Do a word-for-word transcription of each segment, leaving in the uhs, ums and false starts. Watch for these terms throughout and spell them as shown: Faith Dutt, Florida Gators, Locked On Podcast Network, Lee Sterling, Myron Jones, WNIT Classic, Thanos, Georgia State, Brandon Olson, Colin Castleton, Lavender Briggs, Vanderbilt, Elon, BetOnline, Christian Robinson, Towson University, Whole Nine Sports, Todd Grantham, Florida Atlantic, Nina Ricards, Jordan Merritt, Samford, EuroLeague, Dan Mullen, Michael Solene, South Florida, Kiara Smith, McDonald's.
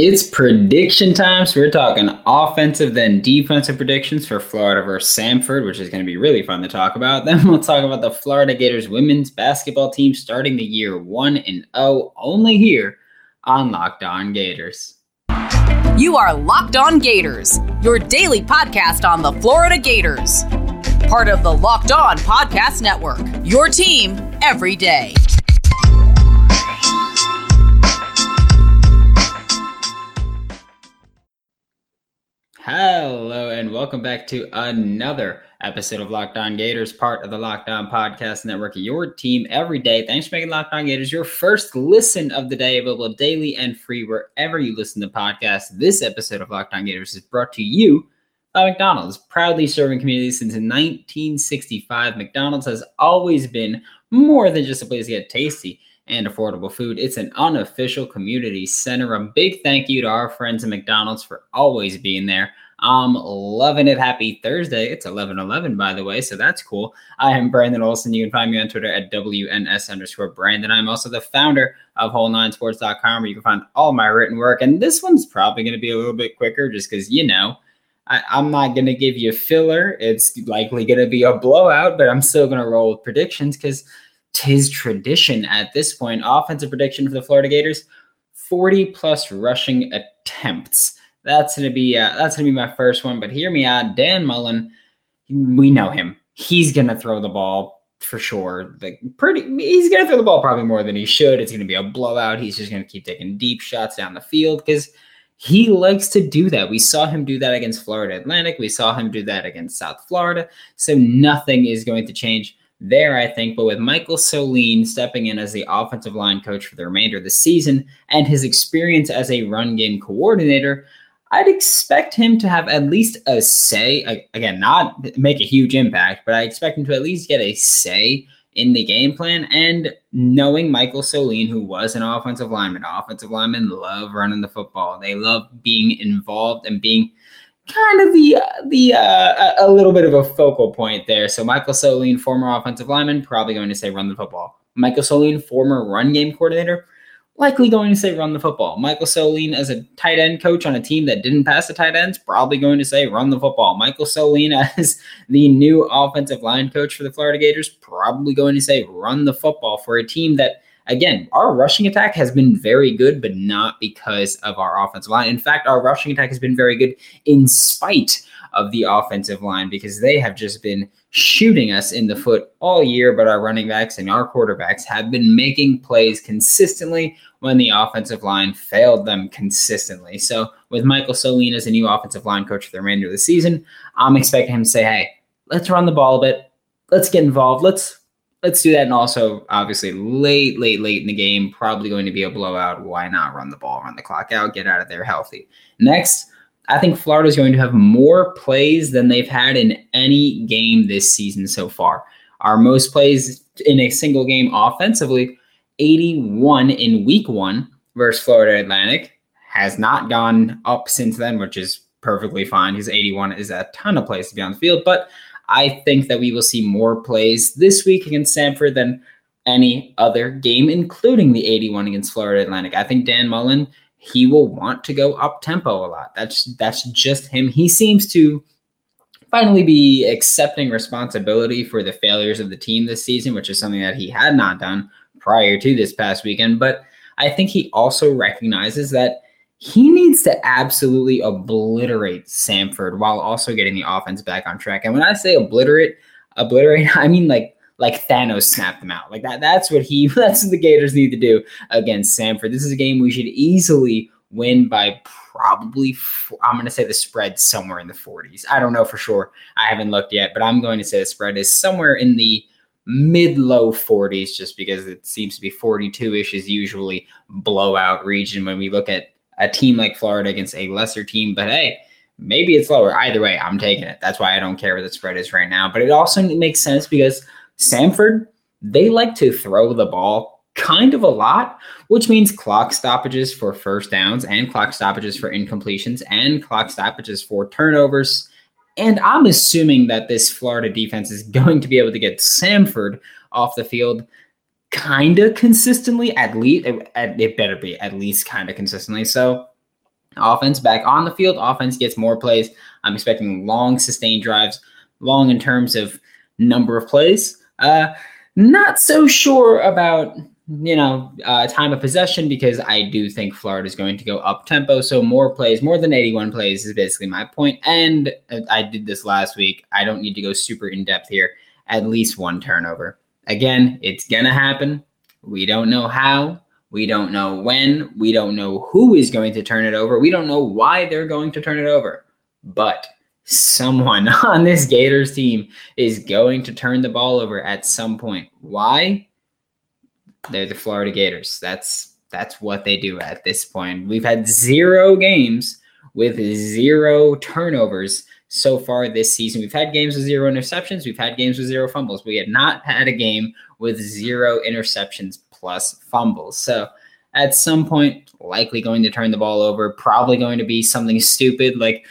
It's prediction time, so we're talking offensive, then defensive predictions for Florida versus Samford, which is going to be really fun to talk about. Then we'll talk about the Florida Gators women's basketball team starting the year one and oh, only here on Locked On Gators. You are Locked On Gators, your daily podcast on the Florida Gators. Part of the Locked On Podcast Network, your team every day. Hello and welcome back to another episode of Locked On Gators, part of the Locked On Podcast Network, your team every day. Thanks for making Locked On Gators your first listen of the day, available daily and free wherever you listen to podcasts. This episode of Locked On Gators is brought to you by McDonald's, proudly serving communities since nineteen sixty-five. McDonald's has always been more than just a place to get tasty and affordable food. It's an unofficial community center. A big thank you to our friends at McDonald's for always being there. I'm loving it. Happy Thursday. It's eleven eleven, by the way, so that's cool. I am Brandon Olson. You can find me on Twitter at W N S underscore Brandon. I'm also the founder of whole nine sports dot com, where you can find all my written work. And this one's probably going to be a little bit quicker just because, you know, I, I'm not going to give you filler. It's likely going to be a blowout, but I'm still going to roll with predictions because tis tradition at this point. Offensive prediction for the Florida Gators, forty plus rushing attempts. That's gonna be uh, that's gonna be my first one. But hear me out, Dan Mullen. We know him. He's gonna throw the ball for sure. Like pretty, he's gonna throw the ball probably more than he should. It's gonna be a blowout. He's just gonna keep taking deep shots down the field because he likes to do that. We saw him do that against Florida Atlantic. We saw him do that against South Florida. So nothing is going to change there, I think, but with Michael Solene stepping in as the offensive line coach for the remainder of the season and his experience as a run game coordinator, I'd expect him to have at least a say, again, not make a huge impact, but I expect him to at least get a say in the game plan. And knowing Michael Solene, who was an offensive lineman, offensive linemen love running the football. They love being involved and being kind of the uh, the uh, a little bit of a focal point there. So Michael Solene, former offensive lineman, probably going to say run the football. Michael Solene, former run game coordinator, likely going to say run the football. Michael Solene as a tight end coach on a team that didn't pass the tight ends, probably going to say run the football. Michael Solene as the new offensive line coach for the Florida Gators, probably going to say run the football for a team that, again, our rushing attack has been very good, but not because of our offensive line. In fact, our rushing attack has been very good in spite of the offensive line because they have just been shooting us in the foot all year, but our running backs and our quarterbacks have been making plays consistently when the offensive line failed them consistently. So with Michael Solene as a new offensive line coach for the remainder of the season, I'm expecting him to say, hey, let's run the ball a bit. Let's get involved. Let's Let's do that. And also, obviously, late, late, late in the game, probably going to be a blowout. Why not run the ball, run the clock out, get out of there healthy? Next, I think Florida is going to have more plays than they've had in any game this season so far. Our most plays in a single game offensively, eighty-one in week one versus Florida Atlantic, has not gone up since then, which is perfectly fine because eighty-one is a ton of plays to be on the field. But I think that we will see more plays this week against Samford than any other game, including the eighty-one against Florida Atlantic. I think Dan Mullen, he will want to go up-tempo a lot. That's that's just him. He seems to finally be accepting responsibility for the failures of the team this season, which is something that he had not done prior to this past weekend. But I think he also recognizes that he needs to absolutely obliterate Samford while also getting the offense back on track. And when I say obliterate, obliterate, I mean like like Thanos snapped them out. Like that. That's what he. That's what the Gators need to do against Samford. This is a game we should easily win by probably. I'm going to say the spread somewhere in the forties. I don't know for sure. I haven't looked yet, but I'm going to say the spread is somewhere in the mid-low forties, just because it seems to be forty-two-ish is usually blowout region when we look at a team like Florida against a lesser team, but hey, maybe it's lower. Either way, I'm taking it. That's why I don't care what the spread is right now. But it also makes sense because Samford, they like to throw the ball kind of a lot, which means clock stoppages for first downs and clock stoppages for incompletions and clock stoppages for turnovers. And I'm assuming that this Florida defense is going to be able to get Samford off the field kind of consistently, at least. It, it better be at least kind of consistently. So offense back on the field, offense gets more plays. I'm expecting long, sustained drives, long in terms of number of plays. Uh, not so sure about, you know, uh, time of possession, because I do think Florida is going to go up tempo. So more plays, more than eighty-one plays is basically my point. And I did this last week. I don't need to go super in depth here. At least one turnover. Again, it's going to happen. We don't know how. We don't know when. We don't know who is going to turn it over. We don't know why they're going to turn it over. But someone on this Gators team is going to turn the ball over at some point. Why? They're the Florida Gators. That's that's what they do at this point. We've had zero games with zero turnovers so far this season. We've had games with zero interceptions. We've had games with zero fumbles. We have not had a game with zero interceptions plus fumbles. So at some point, likely going to turn the ball over, probably going to be something stupid like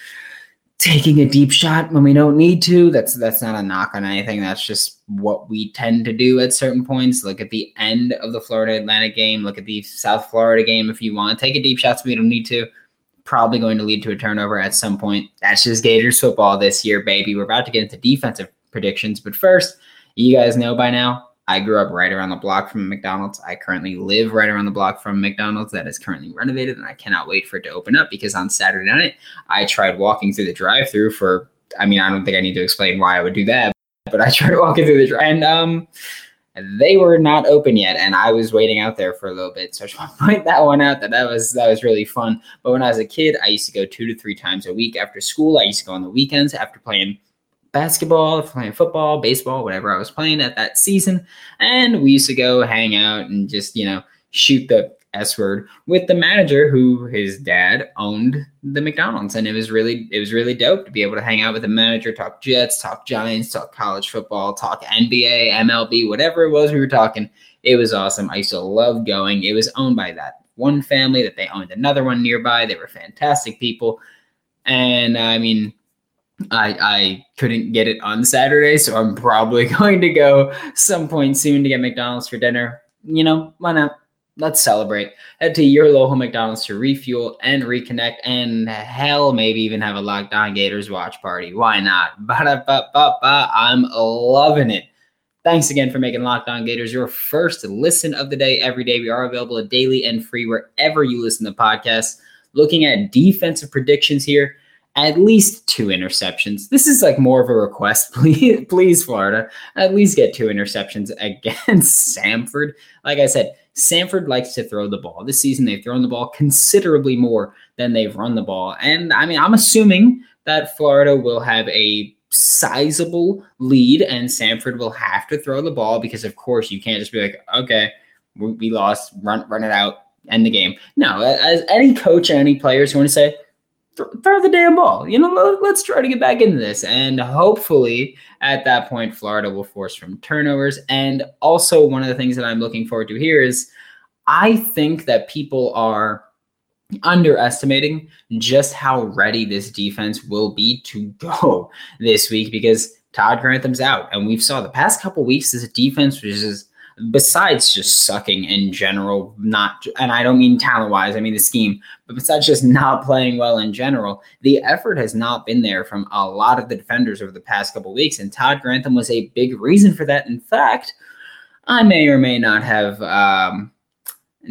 taking a deep shot when we don't need to. That's that's not a knock on anything. That's just what we tend to do at certain points. Look at the end of the Florida Atlantic game. Look at the South Florida game if you want. Take a deep shot so we don't need to. Probably going to lead to a turnover at some point. That's just Gators football this year, baby. We're about to get into defensive predictions. But first, you guys know by now, I grew up right around the block from McDonald's. I currently live right around the block from McDonald's that is currently renovated, and I cannot wait for it to open up, because on Saturday night, I tried walking through the drive-thru for, I mean, I don't think I need to explain why I would do that, but I tried walking through the drive and um, they were not open yet, and I was waiting out there for a little bit. So I just want to point that one out, that that was, that was really fun. But when I was a kid, I used to go two to three times a week after school. I used to go on the weekends after playing basketball, playing football, baseball, whatever I was playing at that season. And we used to go hang out and just, you know, shoot the S word with the manager, who his dad owned the McDonald's. And it was really, it was really dope to be able to hang out with the manager, talk Jets, talk Giants, talk college football, talk N B A, M L B, whatever it was we were talking. It was awesome. I used to love going. It was owned by that one family that they owned another one nearby. They were fantastic people. And I mean, I, I couldn't get it on Saturday, so I'm probably going to go some point soon to get McDonald's for dinner. You know, why not? Let's celebrate. Head to your local McDonald's to refuel and reconnect, and hell, maybe even have a Locked On Gators watch party. Why not? Ba-da-ba-ba-ba. I'm loving it. Thanks again for making Locked On Gators your first listen of the day every day. We are available daily and free wherever you listen to podcasts. Looking at defensive predictions here. At least two interceptions. This is like more of a request. Please, please, Florida, at least get two interceptions against Samford. Like I said, Samford likes to throw the ball. This season, they've thrown the ball considerably more than they've run the ball. And, I mean, I'm assuming that Florida will have a sizable lead and Samford will have to throw the ball, because, of course, you can't just be like, okay, we lost, run, run it out, end the game. No, as any coach and any player is going to say, throw the damn ball. You know, let's try to get back into this. And hopefully at that point, Florida will force from turnovers. And also one of the things that I'm looking forward to here is I think that people are underestimating just how ready this defense will be to go this week, because Todd Grantham's out. And we've saw the past couple weeks this defense was just, besides just sucking in general, not, and I don't mean talent wise, I mean the scheme, but besides just not playing well in general, the effort has not been there from a lot of the defenders over the past couple weeks. And Todd Grantham was a big reason for that. In fact, I may or may not have, um,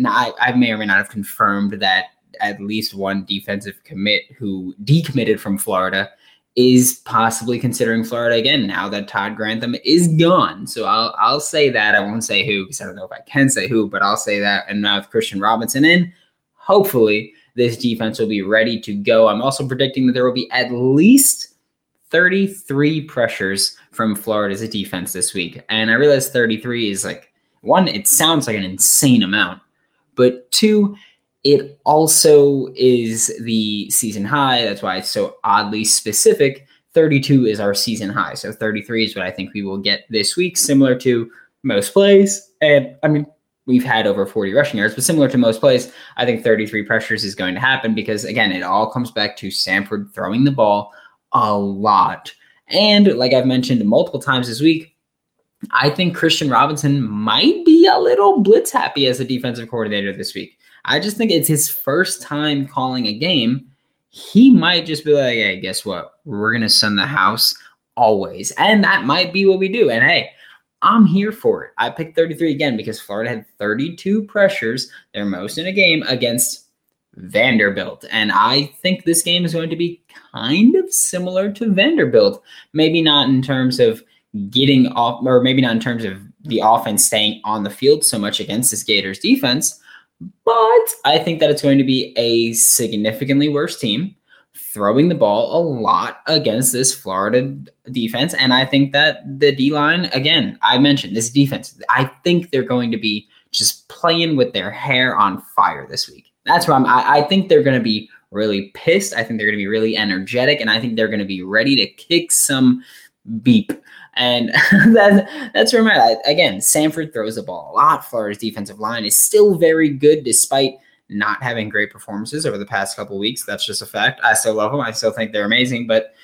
I, I may or may not have confirmed that at least one defensive commit who decommitted from Florida is possibly considering Florida again now that Todd Grantham is gone. So I'll I'll say that. I won't say who, because I don't know if I can say who, but I'll say that. And now with Christian Robinson in, hopefully this defense will be ready to go. I'm also predicting that there will be at least thirty-three pressures from Florida's defense this week. And I realize thirty-three is like, one, it sounds like an insane amount, but two, it also is the season high. That's why it's so oddly specific. thirty-two is our season high. So thirty-three is what I think we will get this week, similar to most plays. And, I mean, we've had over forty rushing yards, but similar to most plays, I think thirty-three pressures is going to happen because, again, it all comes back to Samford throwing the ball a lot. And, like I've mentioned multiple times this week, I think Christian Robinson might be a little blitz happy as a defensive coordinator this week. I just think it's his first time calling a game. He might just be like, hey, guess what? We're going to send the house always. And that might be what we do. And hey, I'm here for it. I picked thirty-three again because Florida had thirty-two pressures, their most in a game, against Vanderbilt. And I think this game is going to be kind of similar to Vanderbilt. Maybe not in terms of getting off, or maybe not in terms of the offense staying on the field so much against this Gators defense, but I think that it's going to be a significantly worse team throwing the ball a lot against this Florida defense. And I think that the D-line, again, I mentioned this defense, I think they're going to be just playing with their hair on fire this week. That's where I'm, I, I think they're going to be really pissed. I think they're going to be really energetic, and I think they're going to be ready to kick some beep. And that, that's where my, again, Samford throws the ball a lot. Florida's defensive line is still very good despite not having great performances over the past couple of weeks. That's just a fact. I still love them. I still think they're amazing, but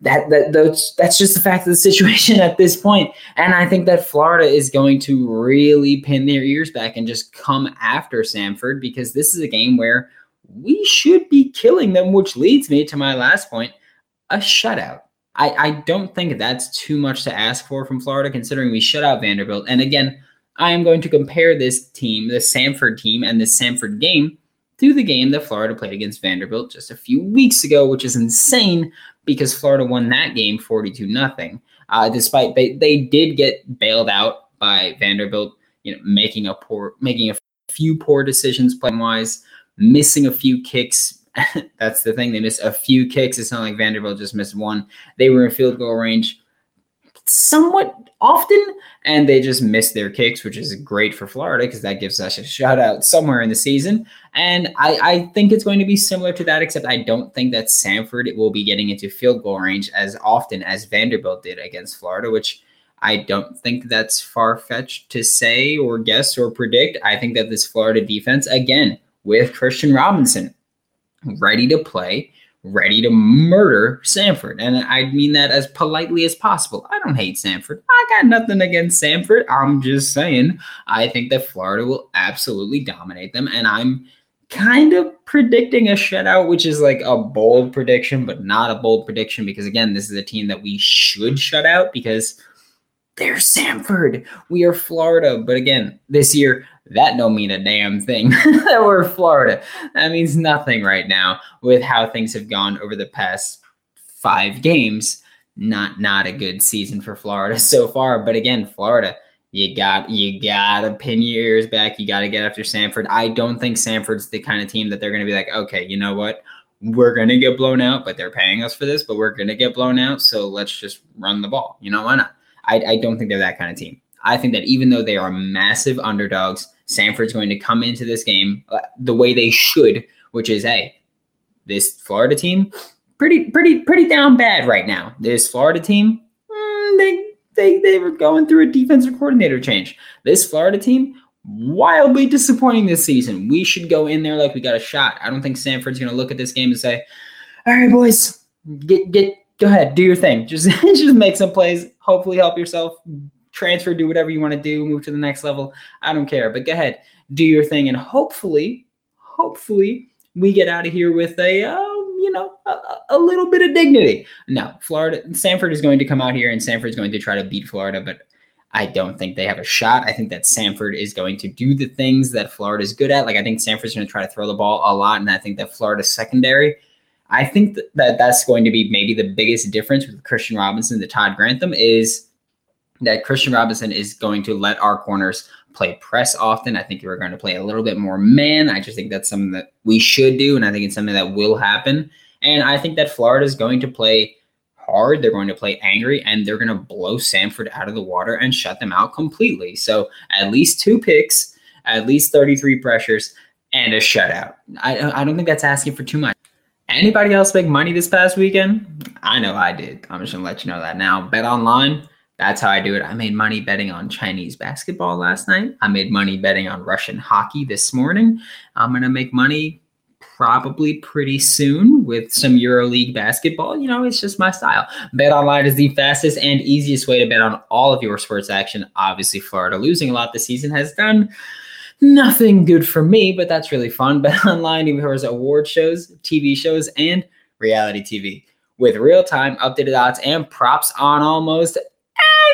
that, that that's, that's just the fact of the situation at this point. And I think that Florida is going to really pin their ears back and just come after Samford, because this is a game where we should be killing them, which leads me to my last point, a shutout. I, I don't think that's too much to ask for from Florida, considering we shut out Vanderbilt. And again, I am going to compare this team, the Samford team and the Samford game, to the game that Florida played against Vanderbilt just a few weeks ago, which is insane because Florida won that game forty-two nothing. Uh, despite they, they did get bailed out by Vanderbilt, you know, making a poor, making a few poor decisions playing wise, missing a few kicks. That's the thing. They missed a few kicks. It's not like Vanderbilt just missed one. They were in field goal range somewhat often, and they just missed their kicks, which is great for Florida because that gives us a shutout somewhere in the season. And I, I think it's going to be similar to that, except I don't think that Samford will be getting into field goal range as often as Vanderbilt did against Florida, which I don't think that's far-fetched to say or guess or predict. I think that this Florida defense, again, with Christian Robinson, ready to play, ready to murder Samford. And I mean that as politely as possible. I don't hate Samford. I got nothing against Samford. I'm just saying, I think that Florida will absolutely dominate them. And I'm kind of predicting a shutout, which is like a bold prediction, but not a bold prediction, because again, this is a team that we should shut out because they're Samford. We are Florida. But again, this year, that don't mean a damn thing that we're Florida. That means nothing right now with how things have gone over the past five games. Not not a good season for Florida so far. But again, Florida, you got you gotta pin your ears back. You gotta get after Samford. I don't think Samford's the kind of team that they're gonna be like, okay, you know what? We're gonna get blown out, but they're paying us for this, but we're gonna get blown out, so let's just run the ball. You know, why not? I, I don't think they're that kind of team. I think that even though they are massive underdogs, Samford's going to come into this game the way they should, which is, hey, this Florida team, pretty, pretty, pretty down bad right now. This Florida team, mm, they, they, they were going through a defensive coordinator change. This Florida team, wildly disappointing this season. We should go in there like we got a shot. I don't think Samford's going to look at this game and say, all right, boys, get, get, go ahead, do your thing. Just, just make some plays. Hopefully help yourself. Transfer, do whatever you want to do, move to the next level. I don't care, but go ahead, do your thing. And hopefully, hopefully we get out of here with a, uh, you know, a, a little bit of dignity. No, Florida, Samford is going to come out here and Samford's going to try to beat Florida, but I don't think they have a shot. I think that Samford is going to do the things that Florida is good at. Like I think Samford's going to try to throw the ball a lot. And I think that Florida's secondary, I think that, that that's going to be maybe the biggest difference with Christian Robinson to Todd Grantham is that Christian Robinson is going to let our corners play press often. I think we're going to play a little bit more man. I just think that's something that we should do, and I think it's something that will happen. And I think that Florida is going to play hard. They're going to play angry, and they're going to blow Samford out of the water and shut them out completely. So at least two picks, at least thirty-three pressures, and a shutout. I, I don't think that's asking for too much. Anybody else make money this past weekend? I know I did. I'm just going to let you know that now. BetOnline. That's how I do it. I made money betting on Chinese basketball last night. I made money betting on Russian hockey this morning. I'm going to make money probably pretty soon with some EuroLeague basketball. You know, it's just my style. BetOnline is the fastest and easiest way to bet on all of your sports action. Obviously, Florida losing a lot this season has done nothing good for me, but that's really fun. BetOnline even covers award shows, T V shows, and reality T V with real-time updated odds and props on almost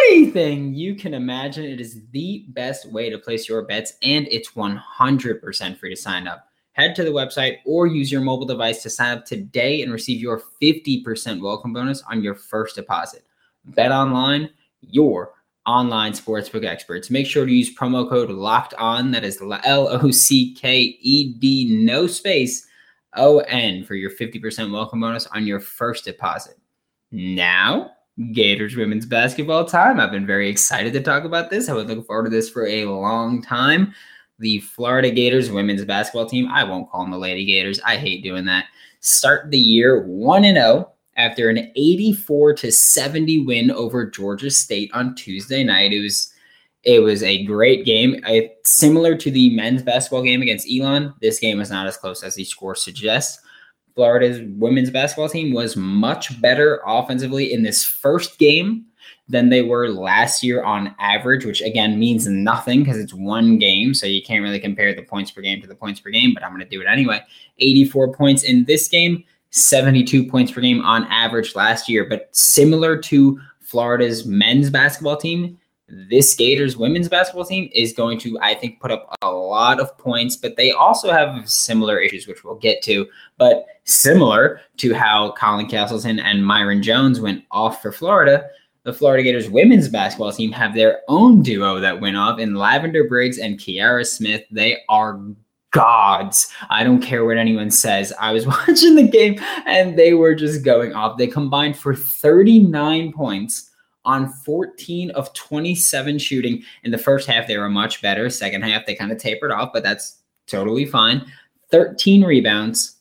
anything you can imagine. It is the best way to place your bets, and it's one hundred percent free to sign up. Head to the website or use your mobile device to sign up today and receive your fifty percent welcome bonus on your first deposit. BetOnline, your online sportsbook experts. Make sure to use promo code LOCKEDON, that is L O C K E D, no space, O N, for your fifty percent welcome bonus on your first deposit. Now, Gators women's basketball time. I've been very excited to talk about this. I've been looking forward to this for a long time. The Florida Gators women's basketball team, I won't call them the Lady Gators, I hate doing that, start the year one and oh after an eighty-four to seventy win over Georgia State on Tuesday night. It was it was a great game. I, similar to the men's basketball game against Elon, this game was not as close as the score suggests. Florida's women's basketball team was much better offensively in this first game than they were last year on average, which again means nothing because it's one game, so you can't really compare the points per game to the points per game, but I'm going to do it anyway. eighty-four points in this game, seventy-two points per game on average last year. But similar to Florida's men's basketball team, this Gators women's basketball team is going to, I think, put up a lot of points, but they also have similar issues, which we'll get to. But similar to how Colin Castleton and Myron Jones went off for Florida, the Florida Gators women's basketball team have their own duo that went off in Lavender Briggs and Kiara Smith. They are gods. I don't care what anyone says. I was watching the game and they were just going off. They combined for thirty-nine points on fourteen of twenty-seven shooting. In the first half, they were much better. Second half, they kind of tapered off, but that's totally fine. thirteen rebounds,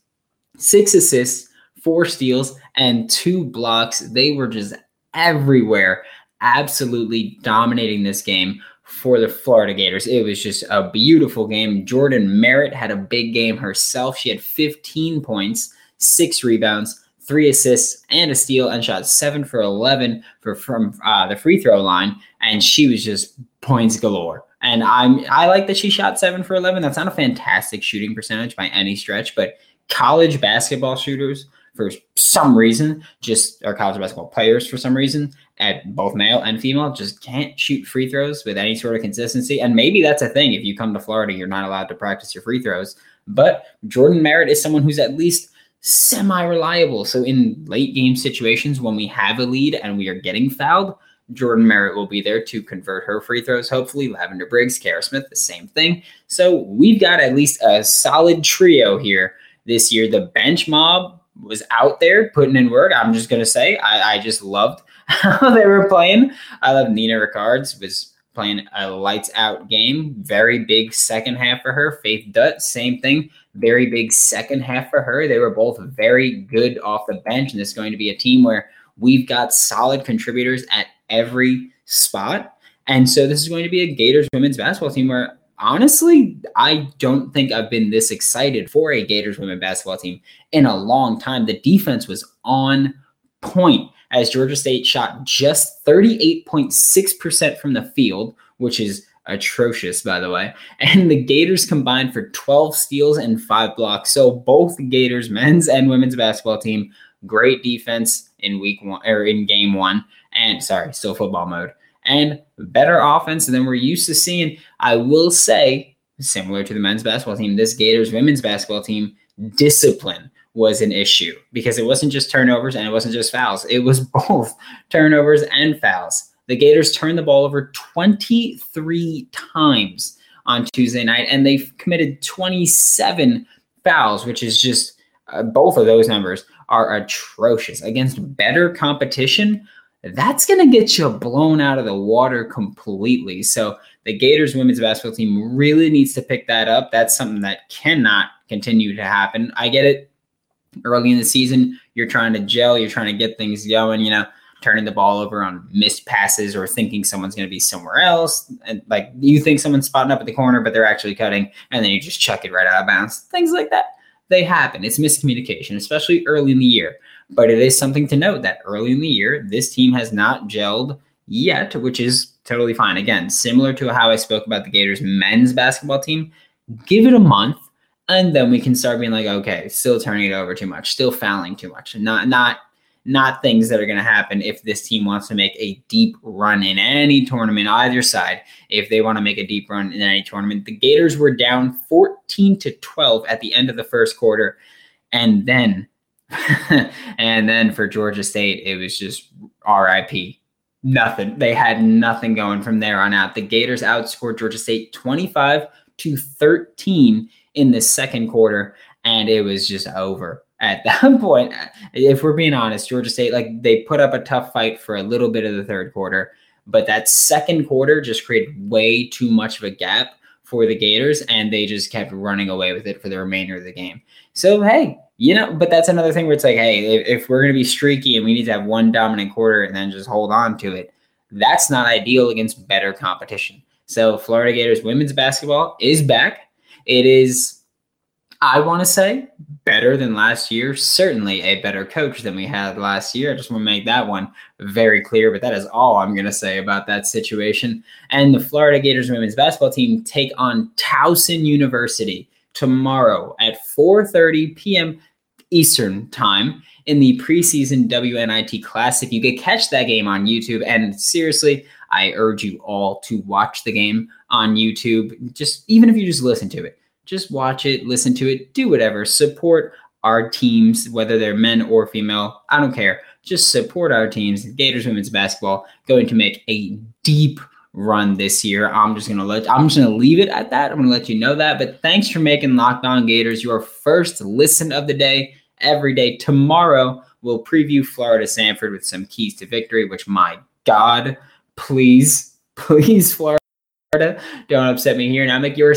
six assists, four steals, and two blocks. They were just everywhere, absolutely dominating this game for the Florida Gators. It was just a beautiful game. Jordan Merritt had a big game herself. She had fifteen points, six rebounds, three assists, and a steal, and shot seven for eleven for, from uh, the free throw line, and she was just points galore. And I'm, I like that she shot seven for eleven. That's not a fantastic shooting percentage by any stretch, but college basketball shooters for some reason, just our college basketball players for some reason, at both male and female, just can't shoot free throws with any sort of consistency. And maybe that's a thing. If you come to Florida, you're not allowed to practice your free throws. But Jordan Merritt is someone who's at least semi-reliable. So in late game situations, when we have a lead and we are getting fouled, Jordan Merritt will be there to convert her free throws. Hopefully Lavender Briggs, Kiara Smith, the same thing. So we've got at least a solid trio here this year. The bench mob was out there putting in work. I'm just going to say, I, I just loved how they were playing. I love Nina Ricards was playing a lights out game. Very big second half for her. Faith Dutt, same thing. Very big second half for her. They were both very good off the bench. And this is going to be a team where we've got solid contributors at every spot. And so this is going to be a Gators women's basketball team where, honestly, I don't think I've been this excited for a Gators women basketball team in a long time. The defense was on point as Georgia State shot just thirty-eight point six percent from the field, which is atrocious, by the way. And the Gators combined for twelve steals and five blocks. So both Gators men's and women's basketball team, great defense in week one or in game one. And sorry, still football mode. And better offense than we're used to seeing. I will say, similar to the men's basketball team, this Gators women's basketball team, discipline was an issue because it wasn't just turnovers and it wasn't just fouls. It was both turnovers and fouls. The Gators turned the ball over twenty-three times on Tuesday night, and they committed twenty-seven fouls, which is just uh, both of those numbers are atrocious. Against better competition, that's going to get you blown out of the water completely. So the Gators women's basketball team really needs to pick that up. That's something that cannot continue to happen. I get it. Early in the season, you're trying to gel. You're trying to get things going, you know, turning the ball over on missed passes or thinking someone's going to be somewhere else. And like you think someone's spotting up at the corner, but they're actually cutting. And then you just chuck it right out of bounds. Things like that. They happen. It's miscommunication, especially early in the year. But it is something to note that early in the year, this team has not gelled yet, which is totally fine. Again, similar to how I spoke about the Gators men's basketball team, give it a month, and then we can start being like, okay, still turning it over too much, still fouling too much, not not not things that are going to happen if this team wants to make a deep run in any tournament, either side. If they want to make a deep run in any tournament, the Gators were down fourteen to twelve at the end of the first quarter, and then and then for Georgia State, it was just R I P. Nothing. They had nothing going from there on out. The Gators outscored Georgia State twenty-five to thirteen in the second quarter, and it was just over at that point. If we're being honest, Georgia State, like, they put up a tough fight for a little bit of the third quarter, but that second quarter just created way too much of a gap for the Gators, and they just kept running away with it for the remainder of the game. So, hey, you know, but that's another thing where it's like, hey, if, if we're going to be streaky and we need to have one dominant quarter and then just hold on to it, that's not ideal against better competition. So Florida Gators women's basketball is back. It is, I want to say, better than last year. Certainly a better coach than we had last year. I just want to make that one very clear, but that is all I'm going to say about that situation. And the Florida Gators women's basketball team take on Towson University tomorrow at four thirty p.m. Eastern time in the preseason W N I T Classic. You can catch that game on YouTube. And seriously, I urge you all to watch the game on YouTube. Just even if you just listen to it, just watch it, listen to it, do whatever. Support our teams, whether they're men or female. I don't care. Just support our teams. Gators women's basketball going to make a deep run this year. I'm just gonna let I'm just gonna leave it at that. I'm gonna let you know that. But thanks for making Locked On Gators your first listen of the day every day. Tomorrow we'll preview Florida Samford with some keys to victory, which, my God, please, please, Florida, don't upset me here. Now make your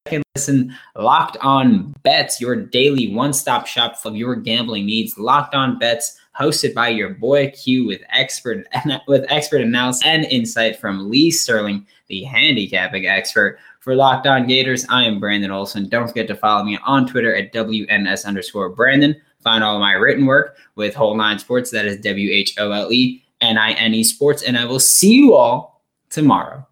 second listen Locked On Bets, your daily one-stop shop for your gambling needs. Locked On Bets, hosted by your boy Q, with expert with expert analysis and insight from Lee Sterling, the handicapping expert. For Locked On Gators, I am Brandon Olson. Don't forget to follow me on Twitter at W N S underscore Brandon. Find all of my written work with Whole Nine Sports. That is W H O L E N I N E Sports. And I will see you all tomorrow.